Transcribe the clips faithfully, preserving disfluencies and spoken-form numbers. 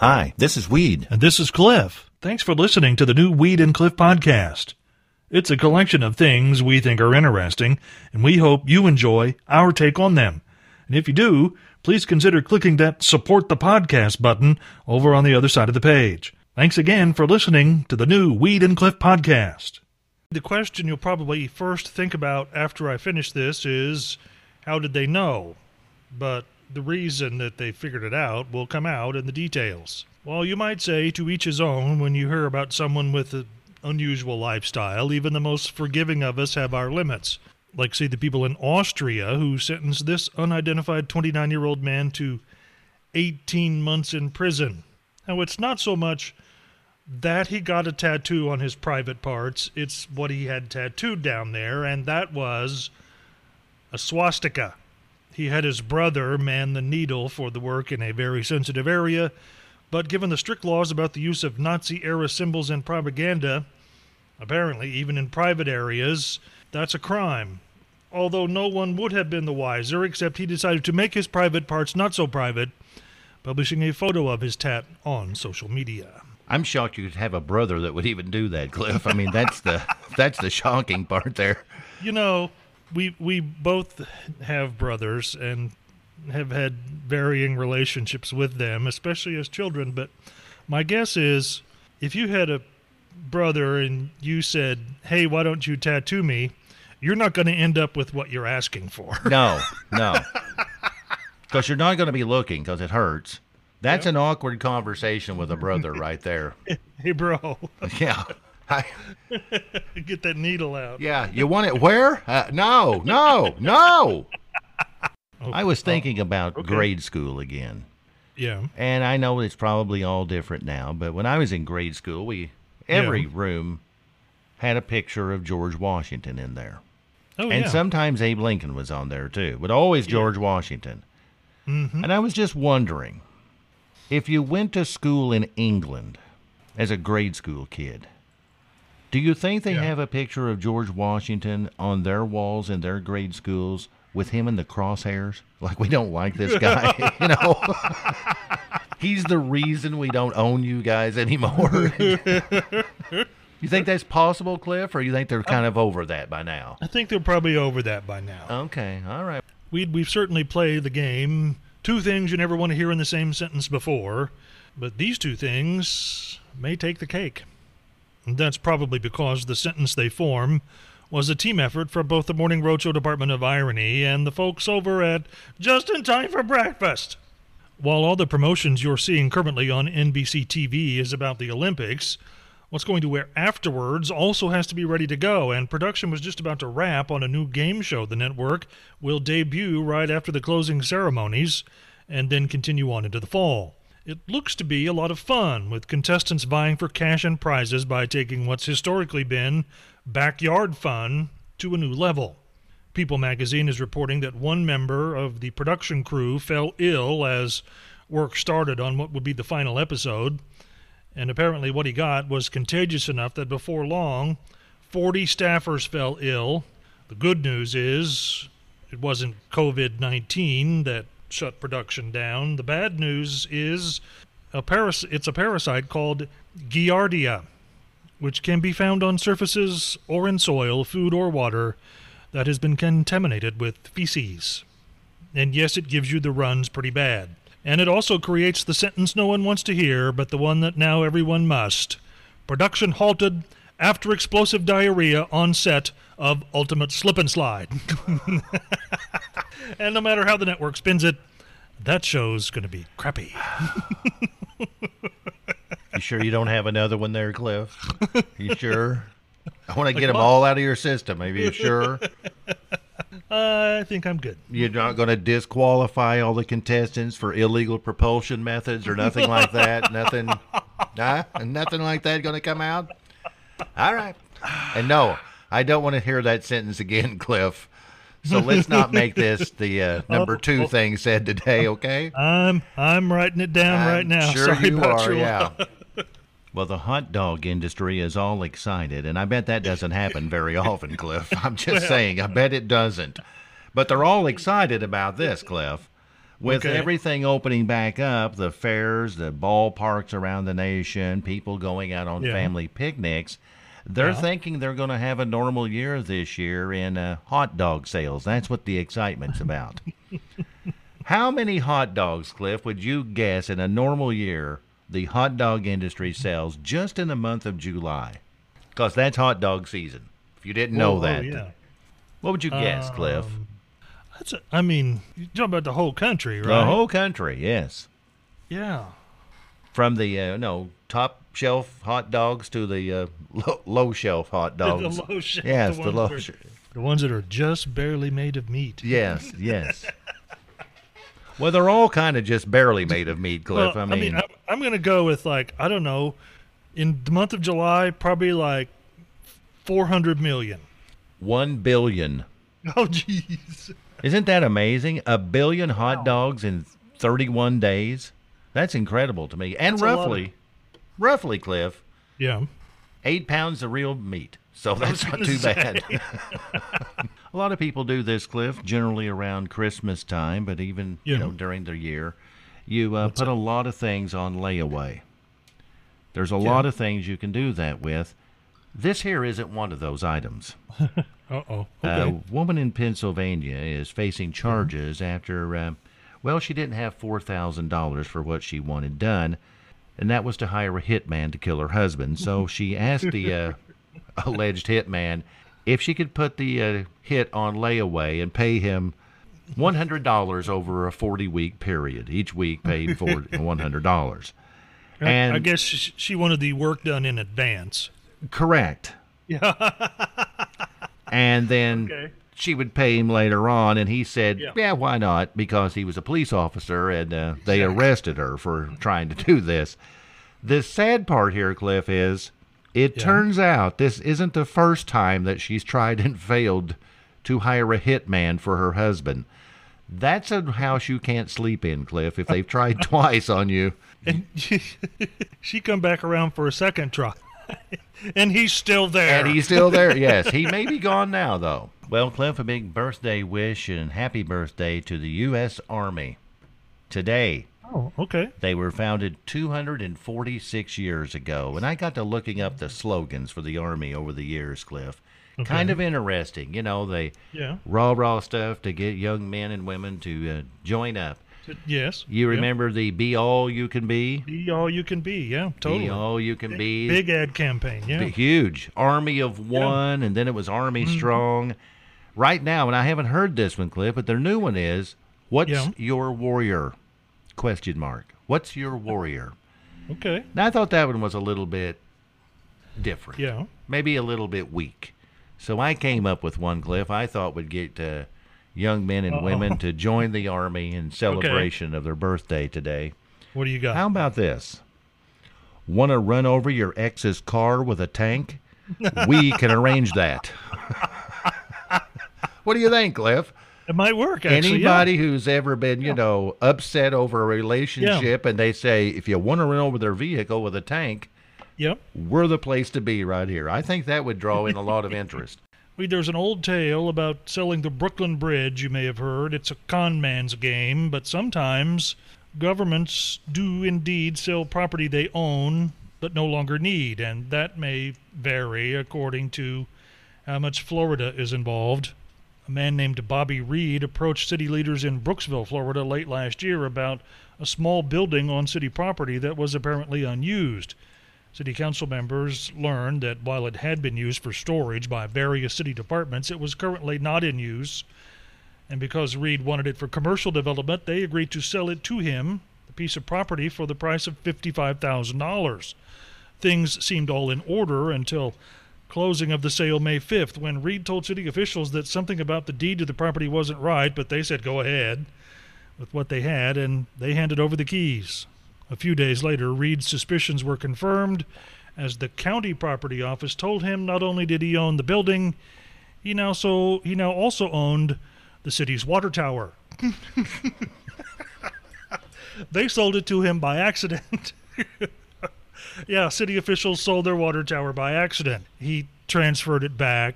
Hi, this is Weed. And this is Cliff. Thanks for listening to the new Weed and Cliff podcast. It's a collection of things we think are interesting, and we hope you enjoy our take on them. And if you do, please consider clicking that Support the Podcast button over on the other side of the page. Thanks again for listening to the new Weed and Cliff podcast. The question you'll probably first think about after I finish this is, how did they know? But the reason that they figured it out will come out in the details. Well, you might say to each his own when you hear about someone with an unusual lifestyle. Even the most forgiving of us have our limits. Like, see, the people in Austria who sentenced this unidentified twenty-nine-year-old man to eighteen months in prison. Now, it's not so much that he got a tattoo on his private parts. It's what he had tattooed down there, and that was a swastika. He had his brother man the needle for the work in a very sensitive area, but given the strict laws about the use of Nazi-era symbols and propaganda, apparently even in private areas, that's a crime. Although no one would have been the wiser, except he decided to make his private parts not so private, publishing a photo of his tat on social media. I'm shocked you could have a brother that would even do that, Cliff. I mean, that's the that's the shocking part there. You know, we we both have brothers and have had varying relationships with them, especially as children. But my guess is, if you had a brother and you said, hey, why don't you tattoo me, you're not going to end up with what you're asking for. No, no. Because you're not going to be looking, because it hurts. That's yep. An awkward conversation with a brother right there. Hey, bro. Yeah. I... Get that needle out. Yeah. You want it where? Uh, no, no, no. Okay. I was thinking about okay. grade school again. Yeah. And I know it's probably all different now, but when I was in grade school, we every yeah. room had a picture of George Washington in there. Oh, and yeah. sometimes Abe Lincoln was on there, too, but always George yeah. Washington. Mm-hmm. And I was just wondering, if you went to school in England as a grade school kid, do you think they yeah. have a picture of George Washington on their walls in their grade schools with him in the crosshairs? Like, we don't like this guy, you know? He's the reason we don't own you guys anymore. You think that's possible, Cliff, or you think they're kind of over that by now? I think they're probably over that by now. Okay, all right. We'd, we've certainly played the game, two things you never want to hear in the same sentence before, but these two things may take the cake. And that's probably because the sentence they form was a team effort from both the Morning Roadshow Department of Irony and the folks over at Just in Time for Breakfast. While all the promotions you're seeing currently on N B C T V is about the Olympics, what's going to wear afterwards also has to be ready to go, and production was just about to wrap on a new game show the network will debut right after the closing ceremonies and then continue on into the fall. It looks to be a lot of fun, with contestants vying for cash and prizes by taking what's historically been backyard fun to a new level. People magazine is reporting that one member of the production crew fell ill as work started on what would be the final episode. And apparently what he got was contagious enough that before long, forty staffers fell ill. The good news is it wasn't COVID nineteen that shut production down. The bad news is a paras- it's a parasite called Giardia, which can be found on surfaces or in soil, food or water, that has been contaminated with feces. And yes, it gives you the runs pretty bad. And it also creates the sentence no one wants to hear, but the one that now everyone must. Production halted after explosive diarrhea on set of Ultimate Slip and Slide. And no matter how the network spins it, that show's going to be crappy. You sure you don't have another one there, Cliff? You sure? I want to get them all out of your system. Maybe you're sure? Uh, I think I'm good. You're not going to disqualify all the contestants for illegal propulsion methods or nothing like that? Nothing nah, nothing like that going to come out? All right. And no, I don't want to hear that sentence again, Cliff. So let's not make this the uh, number two thing said today, okay? I'm I'm writing it down I'm right now. Sure Sorry you about are, your yeah. Well, the hot dog industry is all excited, and I bet that doesn't happen very often, Cliff. I'm just well, saying, I bet it doesn't. But they're all excited about this, Cliff. With okay. everything opening back up, the fairs, the ballparks around the nation, people going out on yeah. family picnics, they're yeah. thinking they're going to have a normal year this year in uh, hot dog sales. That's what the excitement's about. How many hot dogs, Cliff, would you guess in a normal year the hot dog industry sells just in the month of July? Because that's hot dog season. If you didn't know oh, that, oh, yeah. what would you guess, um, Cliff? That's a, I mean, you're talking about the whole country, right? The whole country, yes. Yeah. From the, uh, no, top shelf hot dogs to the uh, lo- low shelf hot dogs. The low shelf. Yes, the, the low shelf. The ones that are just barely made of meat. Yes, yes. Well, they're all kind of just barely made of meat, Cliff. Well, I mean, I mean I'm, I'm going to go with, like, I don't know, in the month of July, probably like four hundred million. One billion. Oh, jeez. Isn't that amazing? A billion hot wow. dogs in thirty-one days? That's incredible to me. And that's roughly, of... roughly, Cliff, yeah, eight pounds of real meat. So that's not too say. bad. A lot of people do this, Cliff, generally around Christmas time, but even yeah. you know during the year, you uh, put that? a lot of things on layaway. There's a yeah. lot of things you can do that with. This here isn't one of those items. Uh-oh. Okay. A woman in Pennsylvania is facing charges mm-hmm. after, uh, well, she didn't have four thousand dollars for what she wanted done, and that was to hire a hitman to kill her husband. So she asked the uh, alleged hitman if she could put the uh, hit on layaway and pay him one hundred dollars over a forty-week period. Each week paid for one hundred dollars. And I guess she wanted the work done in advance. Correct. Yeah. And then okay. she would pay him later on, and he said, yeah, yeah why not? Because he was a police officer, and uh, they arrested her for trying to do this. The sad part here, Cliff, is it yeah. turns out this isn't the first time that she's tried and failed to hire a hitman for her husband. That's a house you can't sleep in, Cliff, if they've tried twice on you. And she, she come back around for a second try. And he's still there. And he's still there, yes. He may be gone now, though. Well, Cliff, a big birthday wish and happy birthday to the U S Army. Today. Oh, okay. They were founded two hundred forty-six years ago. And I got to looking up the slogans for the Army over the years, Cliff. Okay. Kind of interesting. You know, they yeah. raw, raw stuff to get young men and women to uh, join up. Yes. You remember yep. the Be All You Can Be? Be All You Can Be, yeah, totally. Be All You Can big, Be. Big ad campaign, yeah. Big, huge. Army of One, yeah. and then it was Army mm-hmm. Strong. Right now, and I haven't heard this one, Cliff, but their new one is, What's yeah. Your Warrior? Question mark. What's Your Warrior? Okay. Now, I thought that one was a little bit different. Yeah. Maybe a little bit weak. So I came up with one, Cliff, I thought would get... Uh, young men and Uh-oh. women to join the Army in celebration okay. of their birthday today. What do you got? How about this? Want to run over your ex's car with a tank? We can arrange that. What do you think, Cliff? It might work, actually. Anybody yeah. who's ever been, you yeah. know, upset over a relationship yeah. and they say, if you want to run over their vehicle with a tank, yep. we're the place to be right here. I think that would draw in a lot of interest. There's an old tale about selling the Brooklyn Bridge, you may have heard. It's a con man's game, but sometimes governments do indeed sell property they own but no longer need, and that may vary according to how much Florida is involved. A man named Bobby Reed approached city leaders in Brooksville, Florida, late last year about a small building on city property that was apparently unused. City council members learned that while it had been used for storage by various city departments, it was currently not in use. And because Reed wanted it for commercial development, they agreed to sell it to him, the piece of property, for the price of fifty-five thousand dollars. Things seemed all in order until closing of the sale May fifth, when Reed told city officials that something about the deed to the property wasn't right, but they said go ahead with what they had, and they handed over the keys. A few days later, Reed's suspicions were confirmed as the county property office told him not only did he own the building, he now, so, he now also owned the city's water tower. They sold it to him by accident. Yeah, city officials sold their water tower by accident. He transferred it back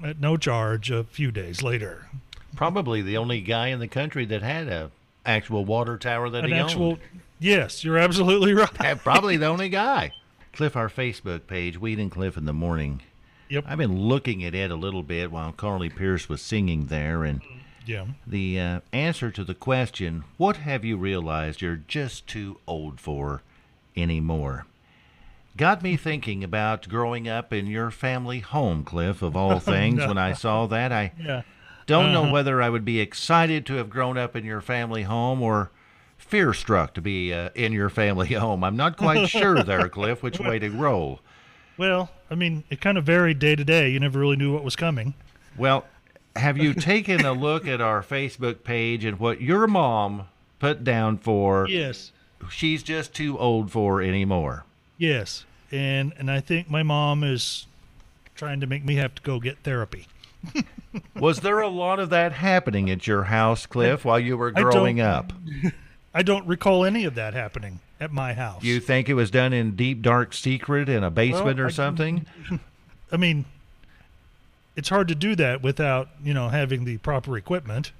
at no charge a few days later. Probably the only guy in the country that had a actual water tower that An he actual, owned. Yes, you're absolutely right. Probably the only guy. Cliff, our Facebook page, Weed and Cliff in the Morning. Yep. I've been looking at it a little bit while Carly Pierce was singing there, and yeah. the uh, answer to the question, what have you realized you're just too old for anymore? Got me thinking about growing up in your family home, Cliff, of all things. No. When I saw that, I yeah. don't uh-huh. know whether I would be excited to have grown up in your family home or fear-struck to be uh, in your family home. I'm not quite sure there, Cliff, which way to roll. Well, I mean, it kind of varied day to day. You never really knew what was coming. Well, have you taken a look at our Facebook page and what your mom put down for? Yes. She's just too old for anymore. Yes. And and I think my mom is trying to make me have to go get therapy. Was there a lot of that happening at your house, Cliff, while you were growing I up? I don't recall any of that happening at my house. You think it was done in deep, dark secret in a basement well, or I, something? I mean, it's hard to do that without, you know, having the proper equipment.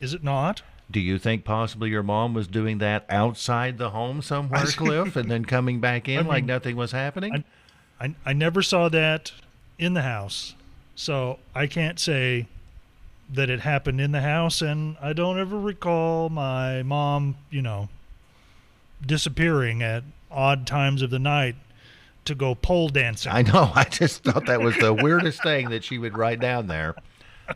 Is it not? Do you think possibly your mom was doing that outside the home somewhere, Cliff, and then coming back in I mean, like nothing was happening? I, I, I never saw that in the house, so I can't say that it happened in the house, and I don't ever recall my mom, you know, disappearing at odd times of the night to go pole dancing. I know. I just thought that was the weirdest thing that she would write down there.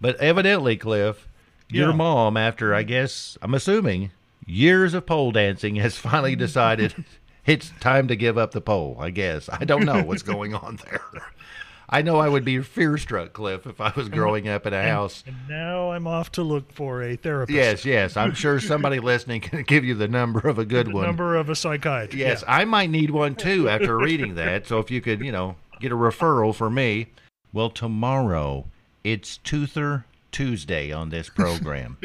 But evidently, Cliff, your yeah. mom, after, I guess, I'm assuming, years of pole dancing, has finally decided it's time to give up the pole, I guess. I don't know what's going on there. I know I would be fear-struck, Cliff, if I was growing up in a house. And now I'm off to look for a therapist. Yes, yes. I'm sure somebody listening can give you the number of a good the one. The number of a psychiatrist. Yes, yeah. I might need one, too, after reading that. So if you could, you know, get a referral for me. Well, tomorrow, it's Toother Tuesday on this program.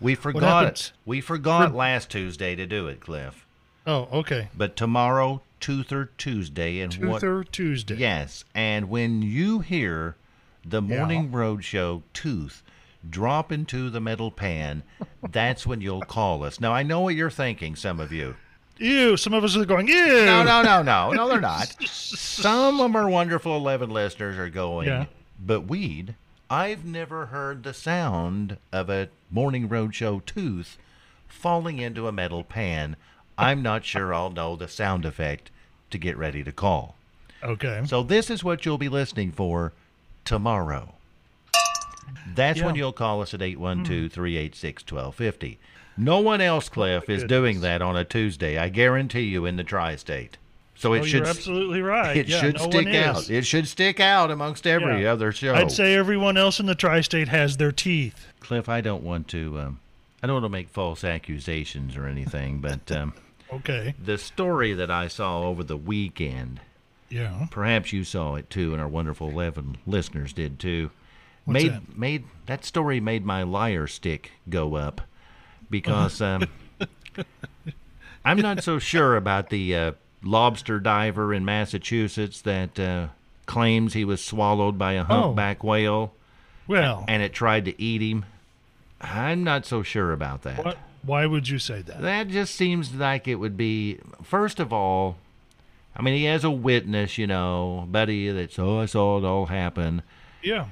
We forgot it. We forgot last Tuesday to do it, Cliff. Oh, okay. But tomorrow, Toother Tuesday, and Toother what? Toother Tuesday. Yes, and when you hear the Morning yeah. Roadshow tooth drop into the metal pan, that's when you'll call us. Now I know what you're thinking, some of you. Ew! Some of us are going. Ew! No, no, no, no, no. They're not. Some of our wonderful eleven listeners are going. Yeah. But weed. I've never heard the sound of a Morning Roadshow tooth falling into a metal pan. I'm not sure I'll know the sound effect to get ready to call. Okay. So this is what you'll be listening for tomorrow. That's yeah. when you'll call us at eight one two, three eight six, one two five zero. No one else, Cliff, oh is goodness. doing that on a Tuesday. I guarantee you in the tri-state. So it oh, should you're absolutely right. It yeah, should no stick out. It should stick out amongst every yeah. other show. I'd say everyone else in the tri-state has their teeth. Cliff, I don't want to um, I don't want to make false accusations or anything, but um, okay. The story that I saw over the weekend. Yeah. Perhaps you saw it too, and our wonderful eleven listeners did too. What's made that? made that story made my liar stick go up because um, I'm not so sure about the uh, lobster diver in Massachusetts that uh, claims he was swallowed by a humpback oh. whale well, and it tried to eat him. I'm not so sure about that. What? Why would you say that? That just seems like it would be, first of all, I mean, he has a witness, you know, buddy that's, oh, I saw it all happen. Yeah.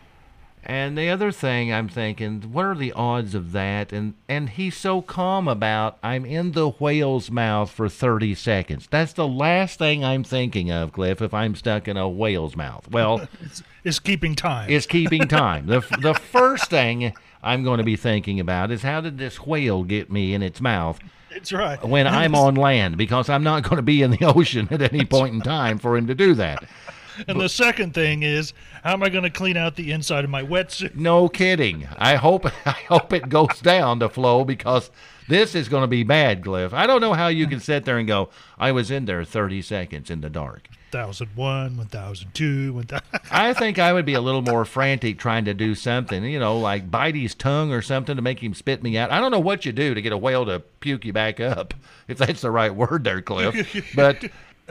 And the other thing I'm thinking, what are the odds of that? And and he's so calm about, I'm in the whale's mouth for thirty seconds. That's the last thing I'm thinking of, Cliff, if I'm stuck in a whale's mouth. Well, it's, it's keeping time. It's keeping time. the The first thing I'm going to be thinking about is how did this whale get me in its mouth? That's right. When I'm on land, because I'm not going to be in the ocean at any point in time for him to do that. And the second thing is, how am I going to clean out the inside of my wetsuit? No kidding. I hope I hope it goes down the flow because this is going to be bad, Cliff. I don't know how you can sit there and go, I was in there thirty seconds in the dark. one thousand one, one thousand two, one thousand... I think I would be a little more frantic trying to do something, you know, like bite his tongue or something to make him spit me out. I don't know what you do to get a whale to puke you back up, if that's the right word there, Cliff. But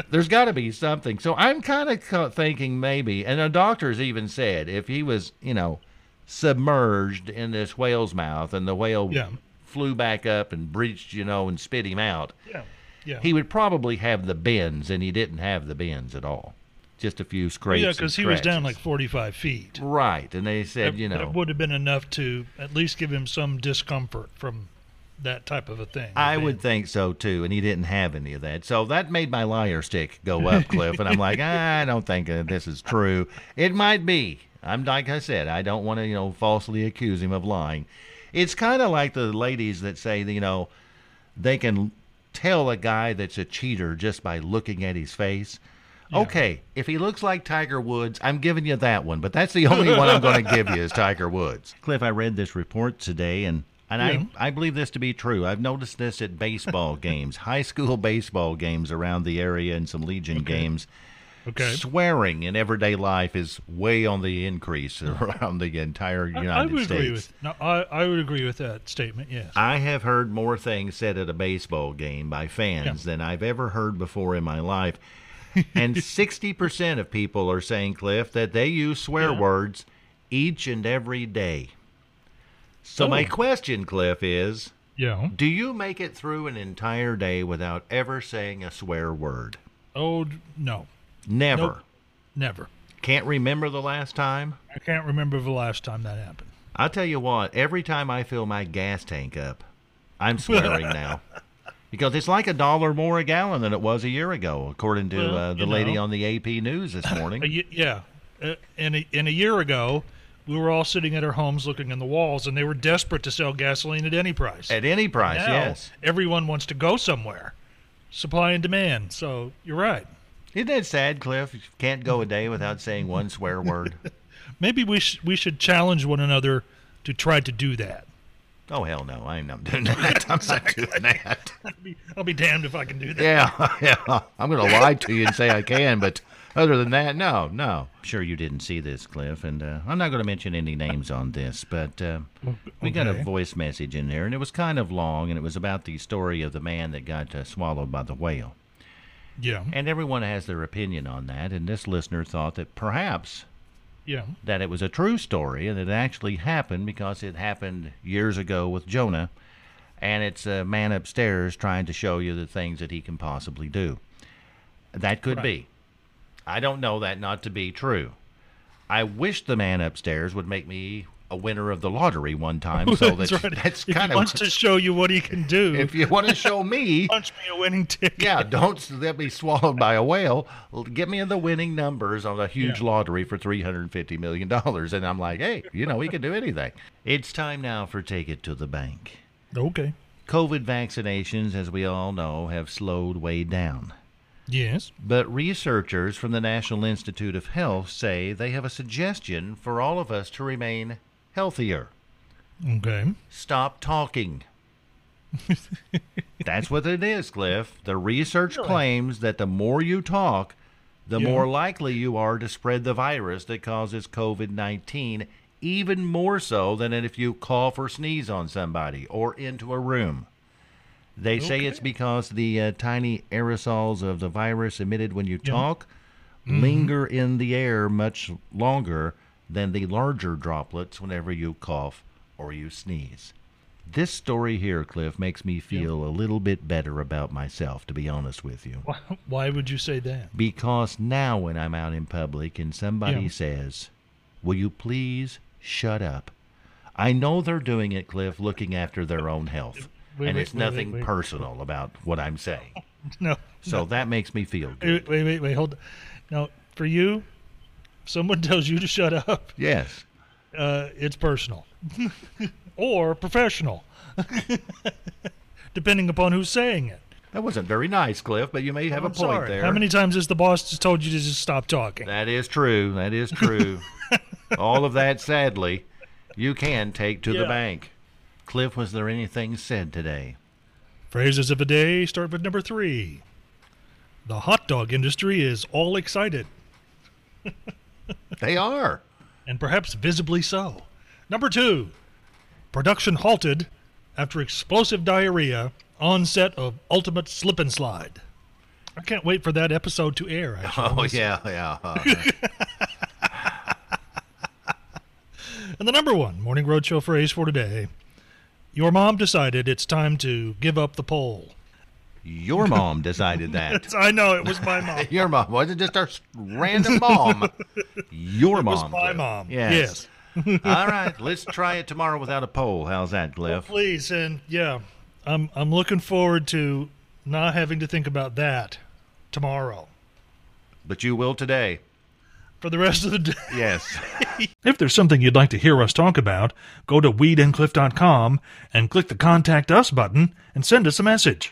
there's got to be something. So I'm kind of thinking maybe, and a doctor's even said if he was, you know, submerged in this whale's mouth and the whale yeah. flew back up and breached, you know, and spit him out, yeah. Yeah. he would probably have the bends, and he didn't have the bends at all. Just a few scrapes. Yeah, because he was down like forty-five feet. Right, and they said, it, you know. It would have been enough to at least give him some discomfort from that type of a thing. I, I mean. would think so, too, and he didn't have any of that. So that made my liar stick go up, Cliff, and I'm like, I don't think this is true. It might be. I'm Like I said, I don't want to, you know, falsely accuse him of lying. It's kind of like the ladies that say, you know, they can tell a guy that's a cheater just by looking at his face. Yeah. Okay, if he looks like Tiger Woods, I'm giving you that one, but that's the only one I'm going to give you is Tiger Woods. Cliff, I read this report today, and, and yeah. I, I believe this to be true. I've noticed this at baseball games, high school baseball games around the area and some Legion okay. games. Okay. Swearing in everyday life is way on the increase around the entire United States. I, I would States. agree with no, I, I would agree with that statement. Yes, I have heard more things said at a baseball game by fans yeah. than I've ever heard before in my life, and sixty percent of people are saying, Cliff, that they use swear yeah. words each and every day. So oh. my question, Cliff, is: yeah, do you make it through an entire day without ever saying a swear word? Oh no. Never. Nope. Never. Can't remember the last time? I can't remember the last time that happened. I'll tell you what, every time I fill my gas tank up, I'm swearing now. Because it's like a dollar more a gallon than it was a year ago, according to well, uh, the lady know. on the A P News this morning. yeah. Uh, and, a, and a year ago, we were all sitting at our homes looking in the walls, and they were desperate to sell gasoline at any price. At any price, now, yes. everyone wants to go somewhere. Supply and demand. So you're right. Isn't that sad, Cliff? You can't go a day without saying one swear word. Maybe we, sh we should challenge one another to try to do that. Oh, hell no. I'm not doing that. I'm not doing that. I'll be, I'll be damned if I can do that. Yeah, yeah. I'm going to lie to you and say I can, but other than that, no, no. I'm sure you didn't see this, Cliff, and uh, I'm not going to mention any names on this, but uh, okay. we got a voice message in there, and it was kind of long, and it was about the story of the man that got uh, swallowed by the whale. Yeah. And everyone has their opinion on that, and this listener thought that perhaps yeah. that it was a true story and it actually happened because it happened years ago with Jonah, and it's a man upstairs trying to show you the things that he can possibly do. That could right. be. I don't know that not to be true. I wish the man upstairs would make me a winner of the lottery one time, so that's, that's, right. that's kind if he of wants to show you what he can do. If you want to show me, punch me a winning ticket. Yeah, don't let me swallowed by a whale. Get me the winning numbers on a huge yeah. lottery for three hundred and fifty million dollars, and I'm like, hey, you know, we can do anything. It's time now for Take It to the Bank. Okay. COVID vaccinations, as we all know, have slowed way down. Yes. But researchers from the National Institute of Health say they have a suggestion for all of us to remain healthier. Okay. Stop talking. That's what it is, Cliff. The research really? claims that the more you talk, the yeah. more likely you are to spread the virus that causes COVID nineteen, even more so than if you cough or sneeze on somebody or into a room. They okay. say it's because the uh, tiny aerosols of the virus emitted when you yeah. talk mm-hmm. linger in the air much longer than the larger droplets whenever you cough or you sneeze. This story here, Cliff, makes me feel yep. a little bit better about myself, to be honest with you. Why would you say that? Because now when I'm out in public and somebody yep. says, will you please shut up? I know they're doing it, Cliff, looking after their own health. Wait, and wait, it's wait, nothing wait, wait. personal about what I'm saying. No. So no. that makes me feel good. Wait, wait, wait, wait hold on. Now, for you, someone tells you to shut up. Yes. Uh, it's personal. Or professional. Depending upon who's saying it. That wasn't very nice, Cliff, but you may have I'm a point sorry. there. How many times has the boss just told you to just stop talking? That is true. That is true. All of that, sadly, you can take to yeah. the bank. Cliff, was there anything said today? Phrases of the day start with number three. The hot dog industry is all excited. They are. And perhaps visibly so. Number two, production halted after explosive diarrhea on set of Ultimate Slip and Slide. I can't wait for that episode to air. Actually. Oh, yeah, yeah. Uh, and the number one morning roadshow phrase for today, Your mom decided it's time to give up the poll. Your mom decided that. I know, it was my mom. Your mom. Wasn't just our random mom. Your it mom. It was my Cliff. Mom. Yes. yes. All right, let's try it tomorrow without a poll. How's that, Cliff? Well, please, and yeah, I'm I'm looking forward to not having to think about that tomorrow. But you will today. For the rest of the day. Yes. If there's something you'd like to hear us talk about, go to weed and cliff dot com and click the Contact Us button and send us a message.